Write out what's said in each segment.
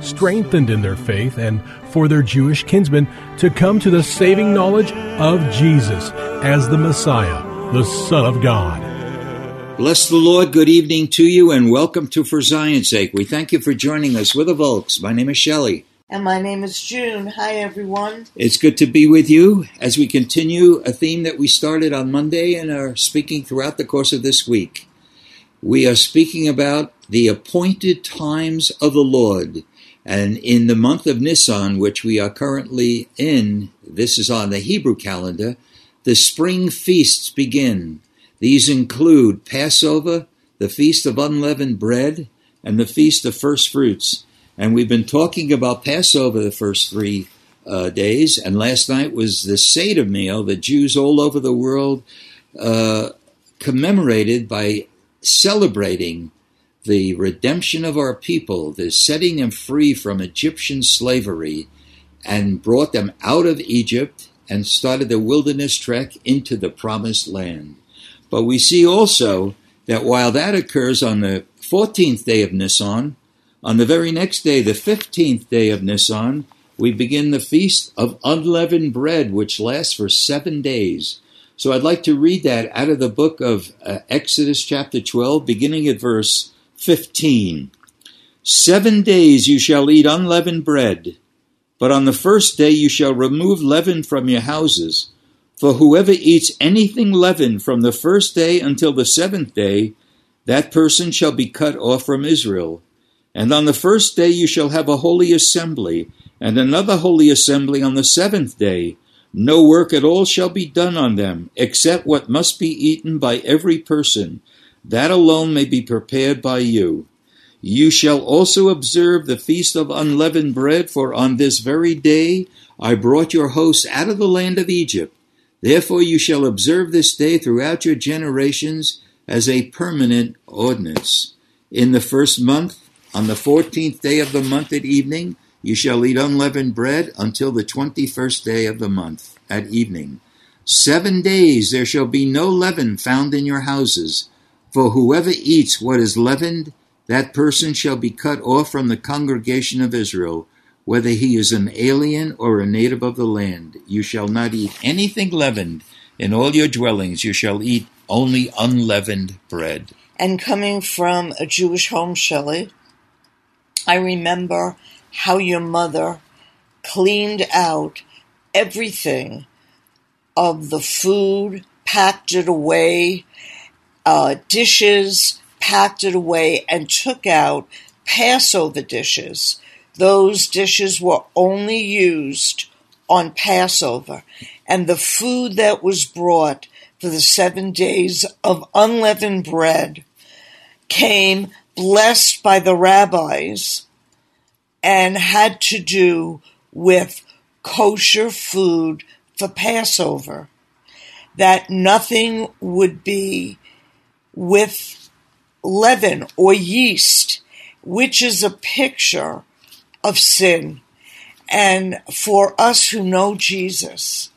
strengthened in their faith and for their Jewish kinsmen to come to the saving knowledge of Jesus as the Messiah, the Son of God. Bless the Lord. Good evening to you and welcome to For Zion's Sake. We thank you for joining us. We're the Volks. My name is Shelley. And my name is June. Hi, everyone. It's good to be with you as we continue a theme that we started on Monday and are speaking throughout the course of this week. We are speaking about the appointed times of the Lord. And in the month of Nisan, which we are currently in, this is on the Hebrew calendar, the spring feasts begin. These include Passover, the Feast of Unleavened Bread, and the Feast of First Fruits. And we've been talking about Passover the first 3 days, and last night was the Seder meal that Jews all over the world commemorated by celebrating the redemption of our people, the setting them free from Egyptian slavery, and brought them out of Egypt and started the wilderness trek into the promised land. But we see also that while that occurs on the 14th day of Nisan, on the very next day, the 15th day of Nisan, we begin the Feast of Unleavened Bread, which lasts for 7 days. So I'd like to read that out of the book of Exodus chapter 12, beginning at verse 15. 7 days you shall eat unleavened bread, but on the first day you shall remove leaven from your houses. For whoever eats anything leavened from the first day until the 7th day, that person shall be cut off from Israel. And on the first day you shall have a holy assembly, and another holy assembly on the 7th day. No work at all shall be done on them, except what must be eaten by every person. That alone may be prepared by you. You shall also observe the Feast of Unleavened Bread, for on this very day I brought your hosts out of the land of Egypt. Therefore you shall observe this day throughout your generations as a permanent ordinance. In the first month, on the 14th day of the month at evening, you shall eat unleavened bread until the 21st day of the month at evening. 7 days there shall be no leaven found in your houses. For whoever eats what is leavened, that person shall be cut off from the congregation of Israel, whether he is an alien or a native of the land. You shall not eat anything leavened in all your dwellings. You shall eat only unleavened bread. And coming from a Jewish home, Shelley, I remember how your mother cleaned out everything of the food, packed it away, dishes, packed it away, and took out Passover dishes. Those dishes were only used on Passover. And the food that was brought for the 7 days of unleavened bread came blessed by the rabbis and had to do with kosher food for Passover, that nothing would be with leaven or yeast, which is a picture of sin. And for us who know Jesus,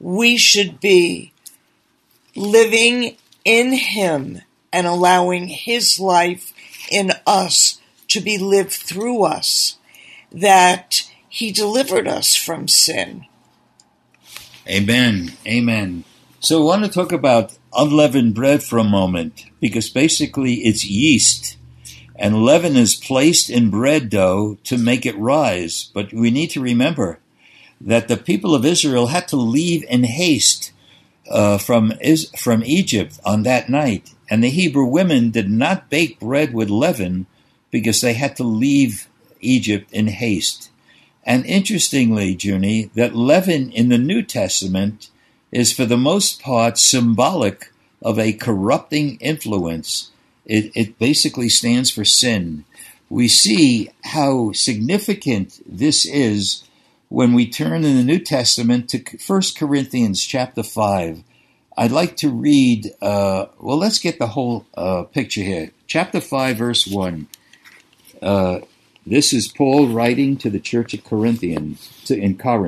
we should be living in him and allowing his life in us to be lived through us, that he delivered us from sin. Amen. Amen. So I want to talk about unleavened bread for a moment, because basically it's yeast, and leaven is placed in bread dough to make it rise. But we need to remember that the people of Israel had to leave in haste from Egypt on that night. And the Hebrew women did not bake bread with leaven because they had to leave Egypt in haste. And interestingly, Junie, that leaven in the New Testament is for the most part symbolic of a corrupting influence. It basically stands for sin. We see how significant this is when we turn in the New Testament to 1 Corinthians chapter 5. I'd like to read, let's get the whole picture here. Chapter 5, verse 1. This is Paul writing to the church of Corinth. It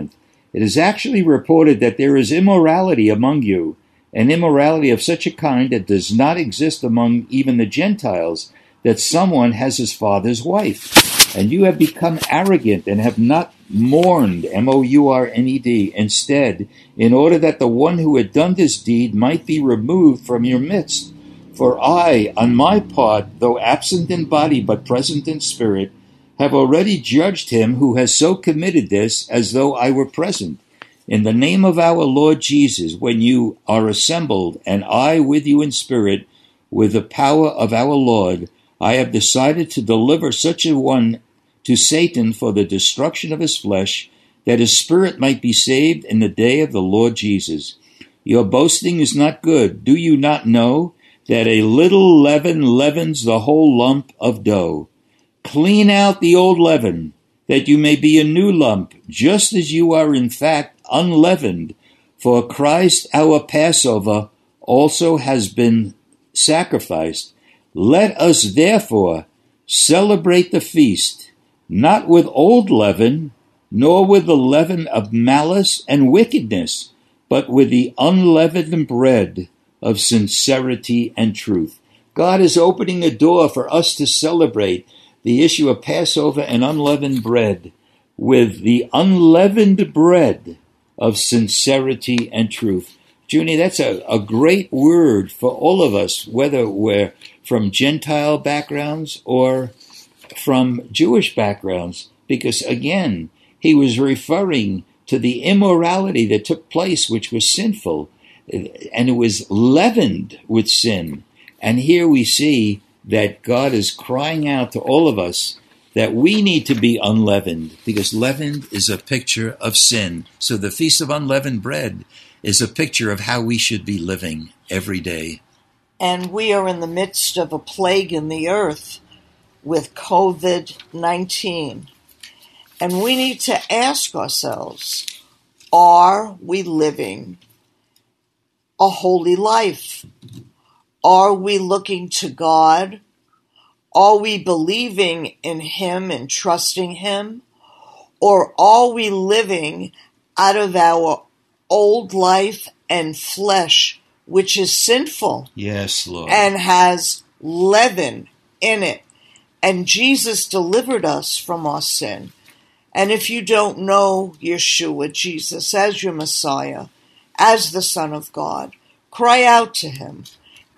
is actually reported that there is immorality among you, an immorality of such a kind that does not exist among even the Gentiles, that someone has his father's wife. And you have become arrogant and have not mourned, M-O-U-R-N-E-D, instead, in order that the one who had done this deed might be removed from your midst. For I, on my part, though absent in body but present in spirit, have already judged him who has so committed this as though I were present. In the name of our Lord Jesus, when you are assembled, and I with you in spirit, with the power of our Lord, I have decided to deliver such a one to Satan for the destruction of his flesh, that his spirit might be saved in the day of the Lord Jesus. Your boasting is not good. Do you not know that a little leaven leavens the whole lump of dough? Clean out the old leaven, that you may be a new lump, just as you are in fact unleavened. For Christ our Passover also has been sacrificed. Let us therefore celebrate the feast, not with old leaven, nor with the leaven of malice and wickedness, but with the unleavened bread of sincerity and truth. God is opening a door for us to celebrate the issue of Passover and unleavened bread with the unleavened bread of sincerity and truth. Junie, that's a great word for all of us, whether we're from Gentile backgrounds or from Jewish backgrounds, because again, he was referring to the immorality that took place, which was sinful, and it was leavened with sin. And here we see that God is crying out to all of us that we need to be unleavened, because leavened is a picture of sin. So the Feast of Unleavened Bread is a picture of how we should be living every day. And we are in the midst of a plague in the earth with COVID-19. And we need to ask ourselves, are we living a holy life? Are we looking to God? Are we believing in Him and trusting Him? Or are we living out of our old life and flesh, which is sinful? Yes, Lord. And has leaven in it. And Jesus delivered us from our sin. And if you don't know Yeshua, Jesus, as your Messiah, as the Son of God, cry out to Him.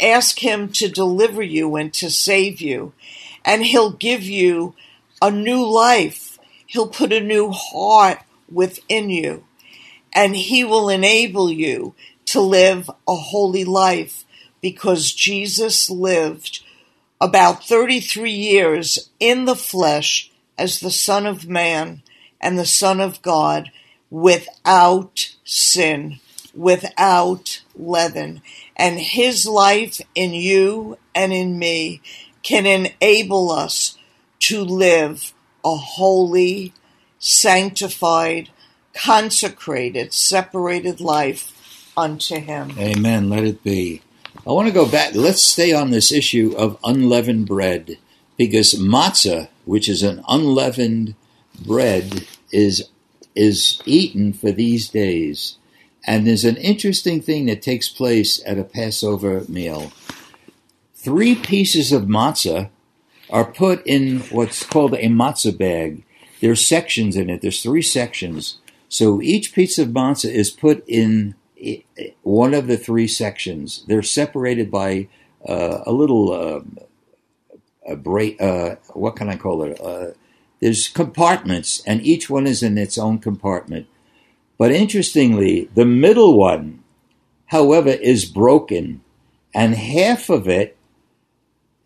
Ask Him to deliver you and to save you. And He'll give you a new life. He'll put a new heart within you. And He will enable you to live a holy life, because Jesus lived about 33 years in the flesh as the Son of Man and the Son of God without sin, without leaven. And His life in you and in me can enable us to live a holy, sanctified, consecrated, separated life unto Him. Amen. Let it be. I want to go back. Let's stay on this issue of unleavened bread, because matzah, which is an unleavened bread, is eaten for these days. And there's an interesting thing that takes place at a Passover meal. 3 pieces of matzah are put in what's called a matzah bag. There's sections in it. There's 3 sections. So each piece of matzah is put in one of the 3 sections. They're separated by there's compartments, and each one is in its own compartment. But interestingly, the middle one, however, is broken, and half of it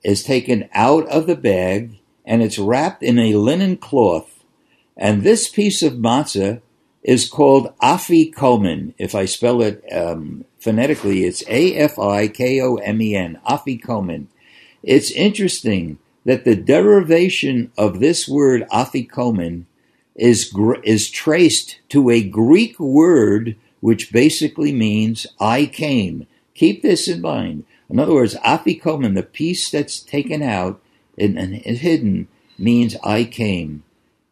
is taken out of the bag, and it's wrapped in a linen cloth. And this piece of matzah is called afikomen. If I spell it phonetically, it's A-F-I-K-O-M-E-N, afikomen. It's interesting that the derivation of this word afikomen is traced to a Greek word which basically means I came. Keep this in mind. In other words, afikomen, the piece that's taken out and hidden, means I came.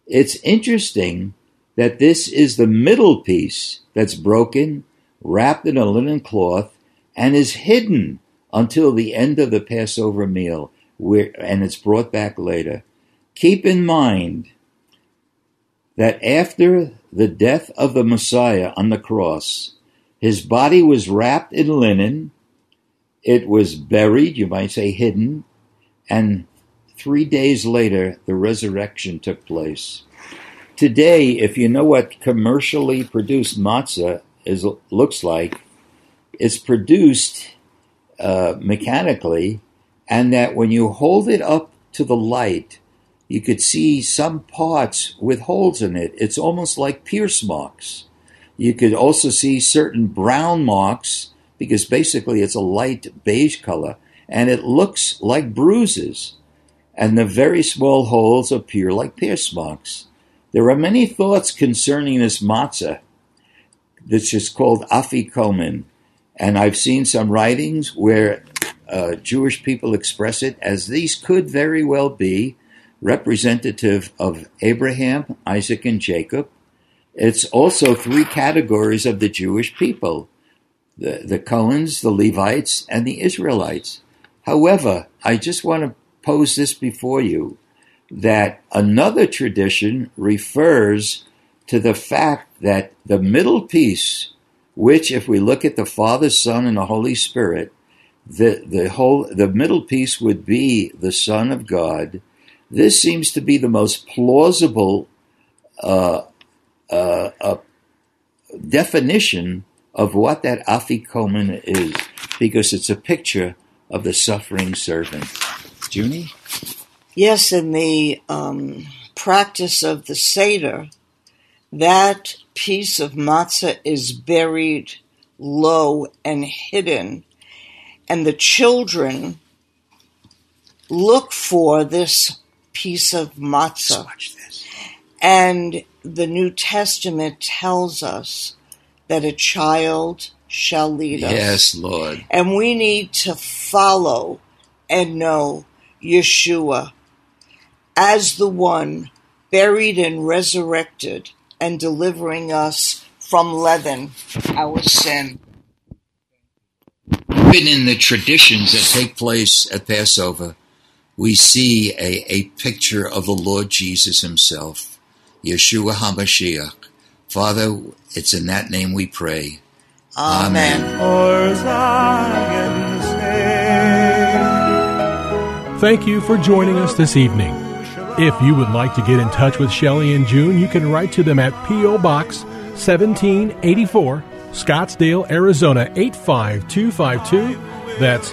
It's interesting that this is the middle piece that's broken, wrapped in a linen cloth, and is hidden until the end of the Passover meal, and it's brought back later. Keep in mind that after the death of the Messiah on the cross, his body was wrapped in linen, it was buried, you might say hidden, and 3 days later, the resurrection took place. Today, if you know what commercially produced matzah looks like, it's produced mechanically, and that when you hold it up to the light, you could see some parts with holes in it. It's almost like pierce marks. You could also see certain brown marks, because basically it's a light beige color, and it looks like bruises. And the very small holes appear like pierce marks. There are many thoughts concerning this matzah that's just called afikomen. And I've seen some writings where Jewish people express it as these could very well be representative of Abraham, Isaac, and Jacob. It's also three categories of the Jewish people, the Cohens, the Levites, and the Israelites. However, I just want to pose this before you, that another tradition refers to the fact that the middle piece, which if we look at the Father, Son, and the Holy Spirit, the middle piece would be the Son of God. This seems to be the most plausible definition of what that afikomen is, because it's a picture of the suffering servant. Junie? Yes, in the practice of the Seder, that piece of matzah is buried low and hidden, and the children look for this piece of matzah. Watch this. And the New Testament tells us that a child shall lead us. Yes, Lord. And we need to follow and know Yeshua as the one buried and resurrected and delivering us from leaven, our sin. Even in the traditions that take place at Passover, we see a picture of the Lord Jesus himself, Yeshua HaMashiach. Father, it's in that name we pray. Amen. Thank you for joining us this evening. If you would like to get in touch with Shelley and June, you can write to them at P.O. Box 1784, Scottsdale, Arizona 85252. That's